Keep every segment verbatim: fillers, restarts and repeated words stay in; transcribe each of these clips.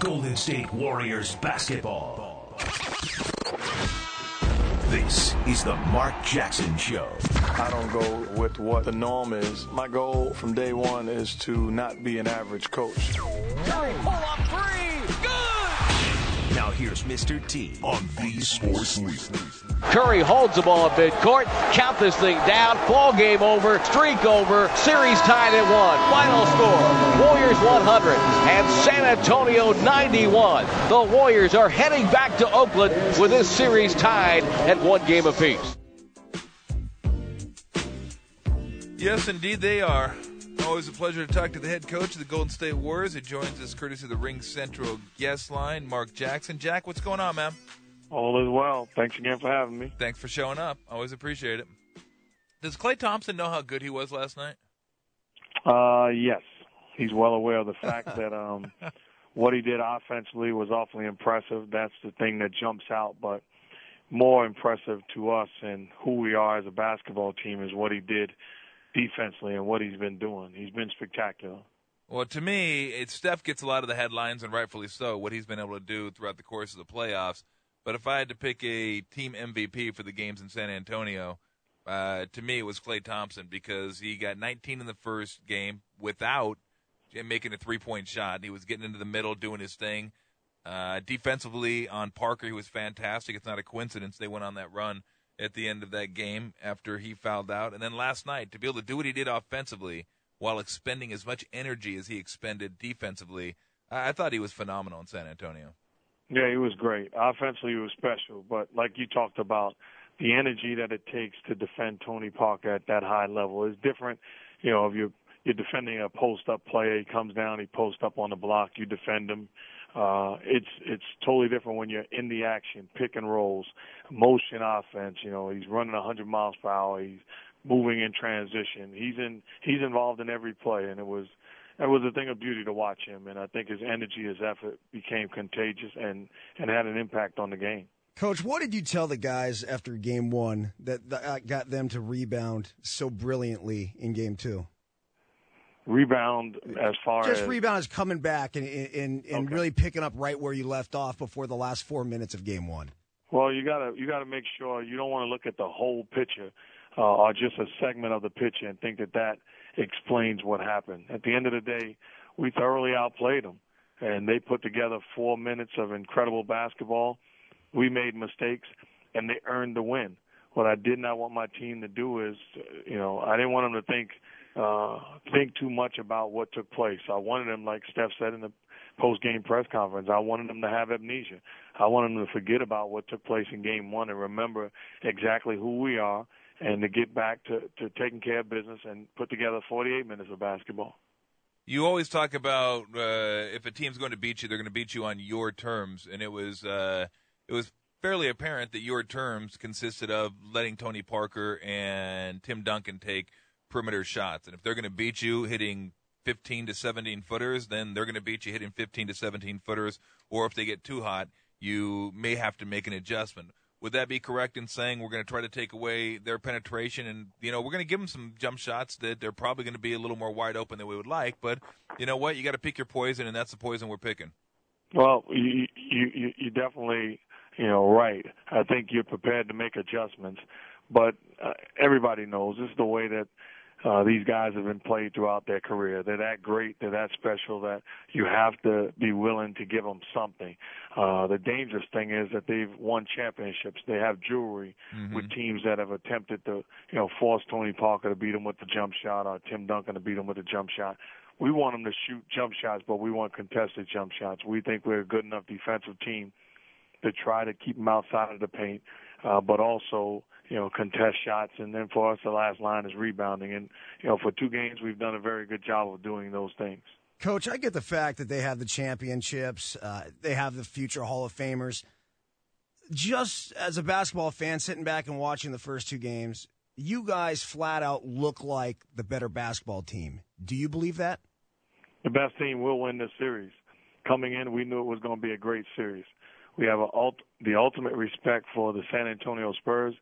Golden State Warriors basketball. This is the Mark Jackson Show. I don't go with what the norm is. My goal from day one is to not be an average coach. Curry, pull up three. Good! Now here's Mister T on V Sports Weekly. Curry holds the ball at midcourt. Count this thing down. Ball game over. Streak over. Series tied at one. Final score. Warriors one hundred and San Antonio ninety-one. The Warriors are heading back to Oakland with this series tied at one game apiece. Yes, indeed they are. Always a pleasure to talk to the head coach of the Golden State Warriors. He joins us courtesy of the Ring Central guest line, Mark Jackson. Jack, what's going on, man? All is well. Thanks again for having me. Thanks for showing up. Always appreciate it. Does Klay Thompson know how good he was last night? Uh, yes. He's well aware of the fact that um, what he did offensively was awfully impressive. That's the thing that jumps out. But more impressive to us and who we are as a basketball team is what he did defensively and what he's been doing. He's been spectacular. Well, to me, it's Steph gets a lot of the headlines, and rightfully so, what he's been able to do throughout the course of the playoffs. But if I had to pick a team M V P for the games in San Antonio, uh, to me it was Klay Thompson, because he got nineteen in the first game without making a three-point shot. He was getting into the middle, doing his thing. Uh, defensively on Parker, he was fantastic. It's not a coincidence they went on that run at the end of that game after he fouled out. And then last night, to be able to do what he did offensively while expending as much energy as he expended defensively, I, I thought he was phenomenal in San Antonio. Yeah, he was great. Offensively, he was special. But like you talked about, the energy that it takes to defend Tony Parker at that high level is different. You know, if you're, you're defending a post-up player, he comes down, he posts up on the block, you defend him. Uh, it's it's totally different when you're in the action, pick and rolls, motion offense. You know, he's running one hundred miles per hour. He's moving in transition. He's in he's involved in every play, and it was – it was a thing of beauty to watch him, and I think his energy, his effort became contagious and, and had an impact on the game. Coach, what did you tell the guys after game one that, that got them to rebound so brilliantly in game two? Rebound as far Just as? Just rebound is coming back and, and, and okay. really picking up right where you left off before the last four minutes of game one. Well, you gotta you gotta make sure you don't want to look at the whole picture. Uh, or just a segment of the picture and think that that explains what happened. At the end of the day, we thoroughly outplayed them, and they put together four minutes of incredible basketball. We made mistakes, and they earned the win. What I did not want my team to do is, you know, I didn't want them to think uh, think too much about what took place. I wanted them, like Steph said in the post-game press conference, I wanted them to have amnesia. I wanted them to forget about what took place in game one and remember exactly who we are, and to get back to, to taking care of business and put together forty-eight minutes of basketball. You always talk about uh, if a team's going to beat you, they're going to beat you on your terms, and it was uh, it was fairly apparent that your terms consisted of letting Tony Parker and Tim Duncan take perimeter shots. And if they're going to beat you hitting fifteen to seventeen footers, then they're going to beat you hitting fifteen to seventeen footers, or if they get too hot, you may have to make an adjustment. Would that be correct in saying we're going to try to take away their penetration and, you know, we're going to give them some jump shots that they're probably going to be a little more wide open than we would like, but you know what? You got to pick your poison, and that's the poison we're picking. Well, you, you, you definitely, you know, right. I think you're prepared to make adjustments, but uh, everybody knows this is the way that uh, these guys have been played throughout their career. They're that great. They're that special that you have to be willing to give them something. Uh, the dangerous thing is that they've won championships. They have jewelry mm-hmm. with teams that have attempted to, you know, force Tony Parker to beat him with the jump shot or Tim Duncan to beat him with a jump shot. We want them to shoot jump shots, but we want contested jump shots. We think we're a good enough defensive team to try to keep them outside of the paint, uh, but also, you know, contest shots. And then for us, the last line is rebounding. And, you know, for two games, we've done a very good job of doing those things. Coach, I get the fact that they have the championships. Uh, they have the future Hall of Famers. Just as a basketball fan sitting back and watching the first two games, you guys flat out look like the better basketball team. Do you believe that? The best team will win this series. Coming in, we knew it was going to be a great series. We have a ult- the ultimate respect for the San Antonio Spurs,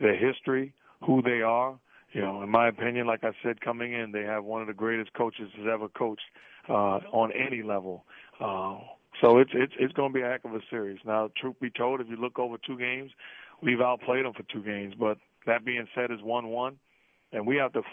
their history, who they are. You know, in my opinion, like I said, coming in, they have one of the greatest coaches that's ever coached uh, on any level. Uh, So it's it's it's going to be a heck of a series. Now, truth be told, if you look over two games, we've outplayed them for two games. But that being said, it's one one, and we have to f-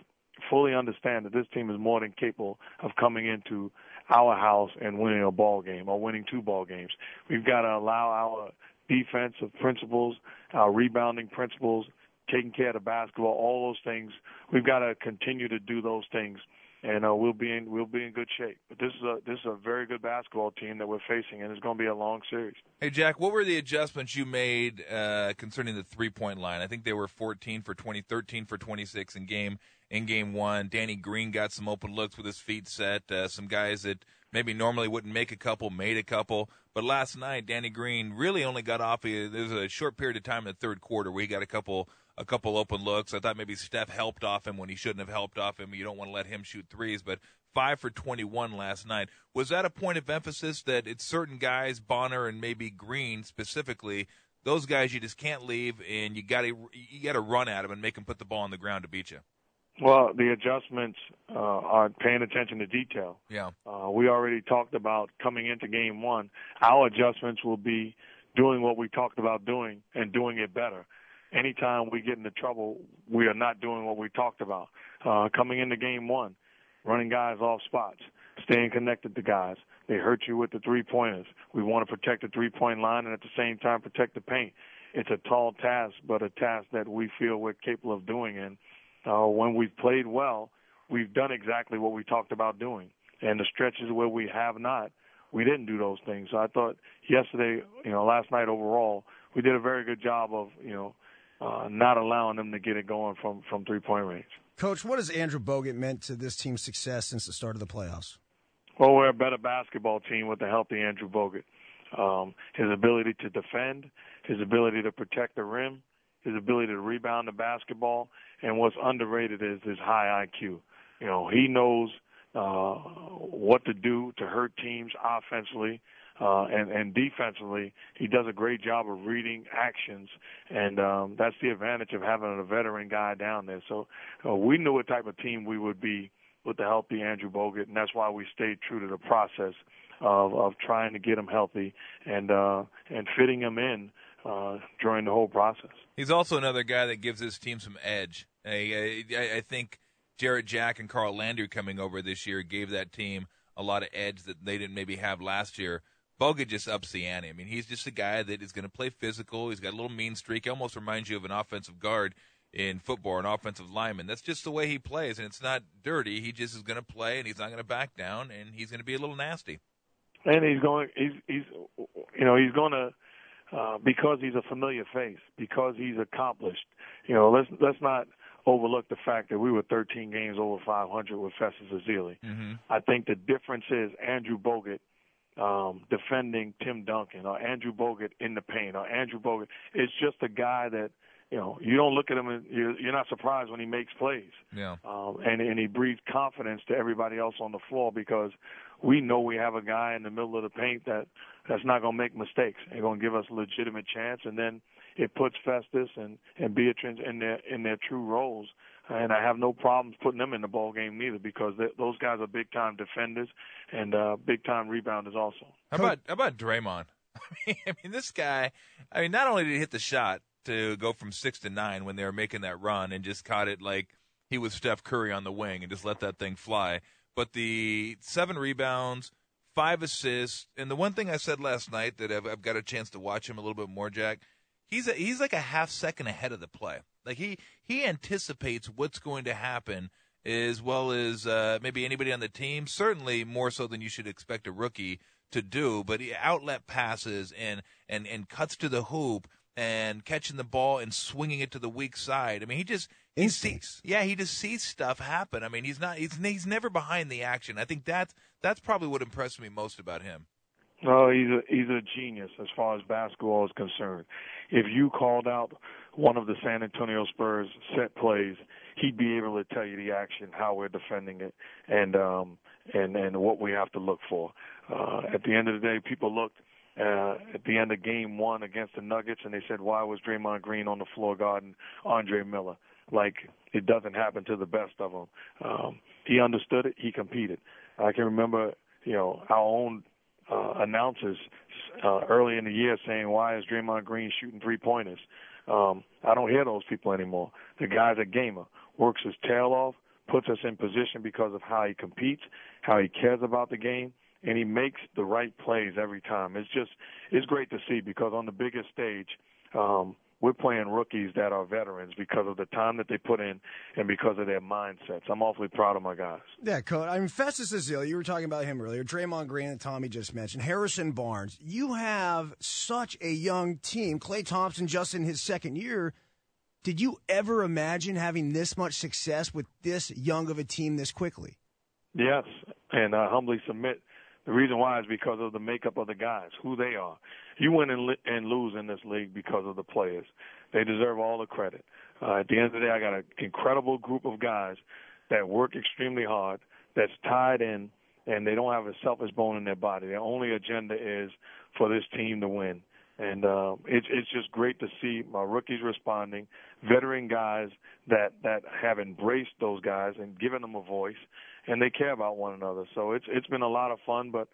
fully understand that this team is more than capable of coming into our house and winning a ball game or winning two ball games. We've got to allow our defensive principles, our rebounding principles, taking care of the basketball, all those things. We've got to continue to do those things. And uh, we'll be in we'll be in good shape. But this is a this is a very good basketball team that we're facing, and it's going to be a long series. Hey Jack, what were the adjustments you made uh, concerning the three point line? I think they were fourteen for twenty, thirteen for twenty six in game in game one. Danny Green got some open looks with his feet set. Uh, some guys that maybe normally wouldn't make a couple made a couple. But last night, Danny Green really only got off. There was a short period of time in the third quarter where he got a couple. A couple open looks. I thought maybe Steph helped off him when he shouldn't have helped off him. You don't want to let him shoot threes, but five for twenty-one last night. Was that a point of emphasis that it's certain guys, Bonner and maybe Green specifically, those guys you just can't leave, and you got to you got to run at them and make them put the ball on the ground to beat you? Well, the adjustments uh, are paying attention to detail. Yeah, uh, we already talked about coming into game one. Our adjustments will be doing what we talked about doing and doing it better. Anytime we get into trouble, we are not doing what we talked about. Uh, coming into game one, running guys off spots, staying connected to guys. They hurt you with the three-pointers. We want to protect the three-point line and at the same time protect the paint. It's a tall task, but a task that we feel we're capable of doing. And uh, when we've played well, we've done exactly what we talked about doing. And the stretches where we have not, we didn't do those things. So I thought yesterday, you know, last night overall, we did a very good job of, you know, Uh, not allowing them to get it going from, from three-point range. Coach, what has Andrew Bogut meant to this team's success since the start of the playoffs? Well, we're a better basketball team with a healthy Andrew Bogut. Um, his ability to defend, his ability to protect the rim, his ability to rebound the basketball, and what's underrated is his high I Q. You know, he knows uh, what to do to hurt teams offensively. Uh, and, and defensively, he does a great job of reading actions, and um, that's the advantage of having a veteran guy down there. So uh, we knew what type of team we would be with the healthy Andrew Bogut, and that's why we stayed true to the process of, of trying to get him healthy and uh, and fitting him in uh, during the whole process. He's also another guy that gives his team some edge. I, I, I think Jarrett Jack and Carl Landry coming over this year gave that team a lot of edge that they didn't maybe have last year. Bogut just ups the ante. I mean, he's just a guy that is going to play physical. He's got a little mean streak. He almost reminds you of an offensive guard in football, an offensive lineman. That's just the way he plays, and it's not dirty. He just is going to play, and he's not going to back down, and he's going to be a little nasty. And he's going, he's, he's, you know, he's going to uh, because he's a familiar face, because he's accomplished. You know, let's let's not overlook the fact that we were thirteen games over five hundred with Festus Ezeli. Mm-hmm. I think the difference is Andrew Bogut. Um, defending Tim Duncan or Andrew Bogut in the paint or Andrew Bogut. It's just a guy that, you know, you don't look at him and you're, you're not surprised when he makes plays. Yeah. Um, and, and he breathes confidence to everybody else on the floor because we know we have a guy in the middle of the paint that, that's not going to make mistakes. They're going to give us a legitimate chance, and then it puts Festus and, and Beatrice in their, in their true roles. And I have no problems putting them in the ball game neither, because they, those guys are big time defenders and uh, big time rebounders also. How about how about Draymond? I mean, I mean, this guy. I mean, not only did he hit the shot to go from six to nine when they were making that run, and just caught it like he was Steph Curry on the wing and just let that thing fly. But the seven rebounds, five assists, and the one thing I said last night that I've, I've got a chance to watch him a little bit more, Jack. He's a, he's like a half second ahead of the play. Like he, he anticipates what's going to happen as well as uh, maybe anybody on the team, certainly more so than you should expect a rookie to do. But he outlet passes and, and, and cuts to the hoop and catching the ball and swinging it to the weak side. I mean, he just he sees, yeah, he just sees stuff happen. I mean, he's not he's he's never behind the action. I think that's that's probably what impressed me most about him. Oh, he's a, he's a genius as far as basketball is concerned. If you called out one of the San Antonio Spurs set plays, he'd be able to tell you the action, how we're defending it, and um, and and what we have to look for. Uh, at the end of the day, people looked uh, at the end of game one against the Nuggets, and they said, why was Draymond Green on the floor guarding Andre Miller? Like, it doesn't happen to the best of them. Um, he understood it. He competed. I can remember, you know, our own uh, announcers uh, early in the year saying, why is Draymond Green shooting three-pointers? Um, I don't hear those people anymore. The guy's a gamer, works his tail off, puts us in position because of how he competes, how he cares about the game, and he makes the right plays every time. It's just it's great to see because on the biggest stage, um, we're playing rookies that are veterans because of the time that they put in and because of their mindsets. I'm awfully proud of my guys. Yeah, Coach. I mean, Festus Ezeli, you were talking about him earlier, Draymond Green and Tommy just mentioned, Harrison Barnes. You have such a young team. Klay Thompson just in his second year. Did you ever imagine having this much success with this young of a team this quickly? Yes, and I humbly submit the reason why is because of the makeup of the guys, who they are. You win and, li- and lose in this league because of the players. They deserve all the credit. Uh, at the end of the day, I got an incredible group of guys that work extremely hard, that's tied in, and they don't have a selfish bone in their body. Their only agenda is for this team to win. And uh, it's it's just great to see my rookies responding, veteran guys that, that have embraced those guys and given them a voice, and they care about one another. So it's it's been a lot of fun. But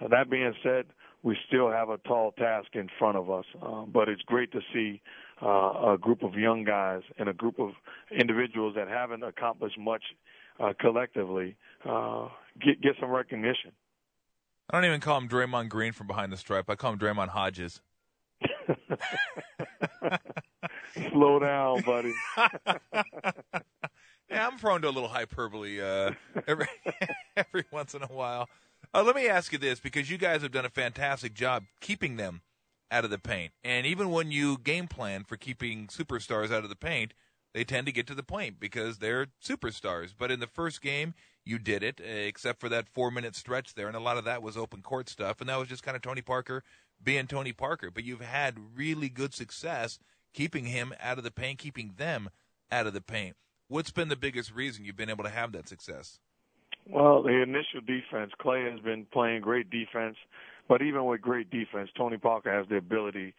that being said, we still have a tall task in front of us. Uh, but it's great to see uh, a group of young guys and a group of individuals that haven't accomplished much uh, collectively uh, get get some recognition. I don't even call him Draymond Green from behind the stripe. I call him Draymond Hodges. Slow down, buddy. Yeah, I'm prone to a little hyperbole uh, every every once in a while. Uh, let me ask you this, because you guys have done a fantastic job keeping them out of the paint. And even when you game plan for keeping superstars out of the paint, they tend to get to the paint because they're superstars. But in the first game, you did it, except for that four-minute stretch there, and a lot of that was open court stuff, and that was just kind of Tony Parker being Tony Parker. But you've had really good success keeping him out of the paint, keeping them out of the paint. What's been the biggest reason you've been able to have that success? Well, the initial defense, Klay has been playing great defense, but even with great defense, Tony Parker has the ability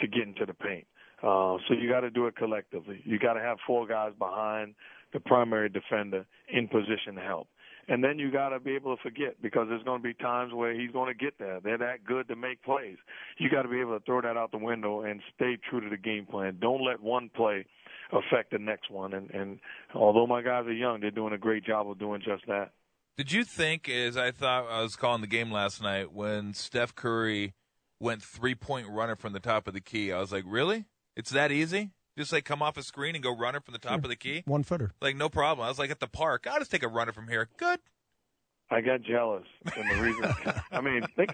to get into the paint. Uh, so you got to do it collectively. You got to have four guys behind the primary defender in position to help. And then you got to be able to forget, because there's going to be times where he's going to get there. They're that good to make plays. You got to be able to throw that out the window and stay true to the game plan. Don't let one play affect the next one. And, and although my guys are young, they're doing a great job of doing just that. Did you think, as I thought I was calling the game last night, when Steph Curry went three-point runner from the top of the key, I was like, really? It's that easy? Just, like, come off a screen and go runner from the top sure. of the key? One-footer. Like, no problem. I was, like, at the park. I'll just take a runner from here. Good. I got jealous. And the reason, I mean, think,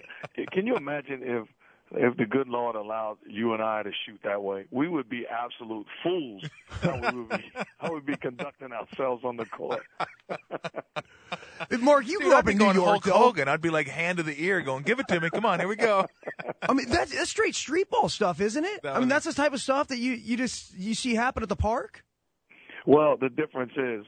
can you imagine if if the good Lord allowed you and I to shoot that way? We would be absolute fools how we would be, how we'd be conducting ourselves on the court. If Mark, you Dude, grew I'd up in New York, though. Hogan. I'd be, like, hand to the ear going, give it to me. Come on, here we go. I mean, that's, that's straight street ball stuff, isn't it? I mean, that's the type of stuff that you, you just you see happen at the park? Well, the difference is,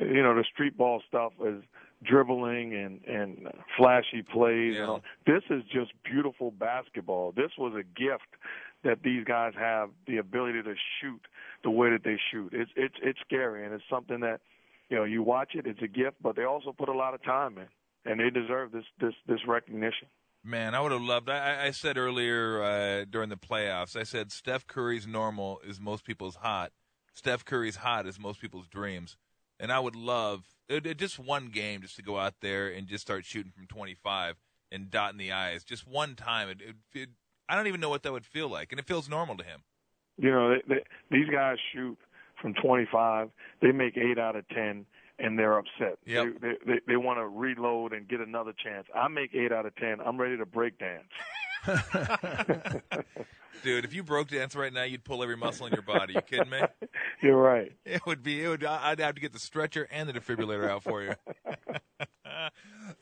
you know, the street ball stuff is dribbling and, and flashy plays. Yeah. And all. This is just beautiful basketball. This was a gift that these guys have, the ability to shoot the way that they shoot. It's it's it's scary, and it's something that, you know, you watch it, it's a gift, but they also put a lot of time in, and they deserve this, this, this recognition. Man, I would have loved – I I said earlier uh, during the playoffs, I said Steph Curry's normal is most people's hot. Steph Curry's hot is most people's dreams. And I would love – just one game just to go out there and just start shooting from twenty-five and dotting the I's. Just one time. It, it, it, I don't even know what that would feel like, and it feels normal to him. You know, they, they, these guys shoot from twenty-five. They make eight out of ten. And they're upset. Yep. They, they, they, they want to reload and get another chance. I make eight out of ten. I'm ready to break dance. Dude, if you broke dance right now, you'd pull every muscle in your body. You kidding me? You're right. It would be. It would. I'd have to get the stretcher and the defibrillator out for you.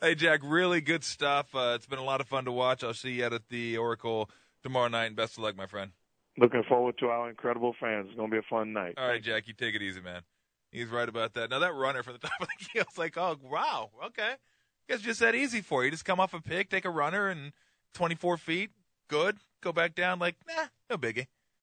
Hey, Jack, really good stuff. Uh, it's been a lot of fun to watch. I'll see you out at the Oracle tomorrow night. And best of luck, my friend. Looking forward to our incredible fans. It's going to be a fun night. All right, Jack, you take it easy, man. He's right about that. Now, that runner from the top of the key, I was like, oh, wow, okay. It's just that easy for you. Just come off a pick, take a runner, and twenty-four feet, good. Go back down like, nah, no biggie.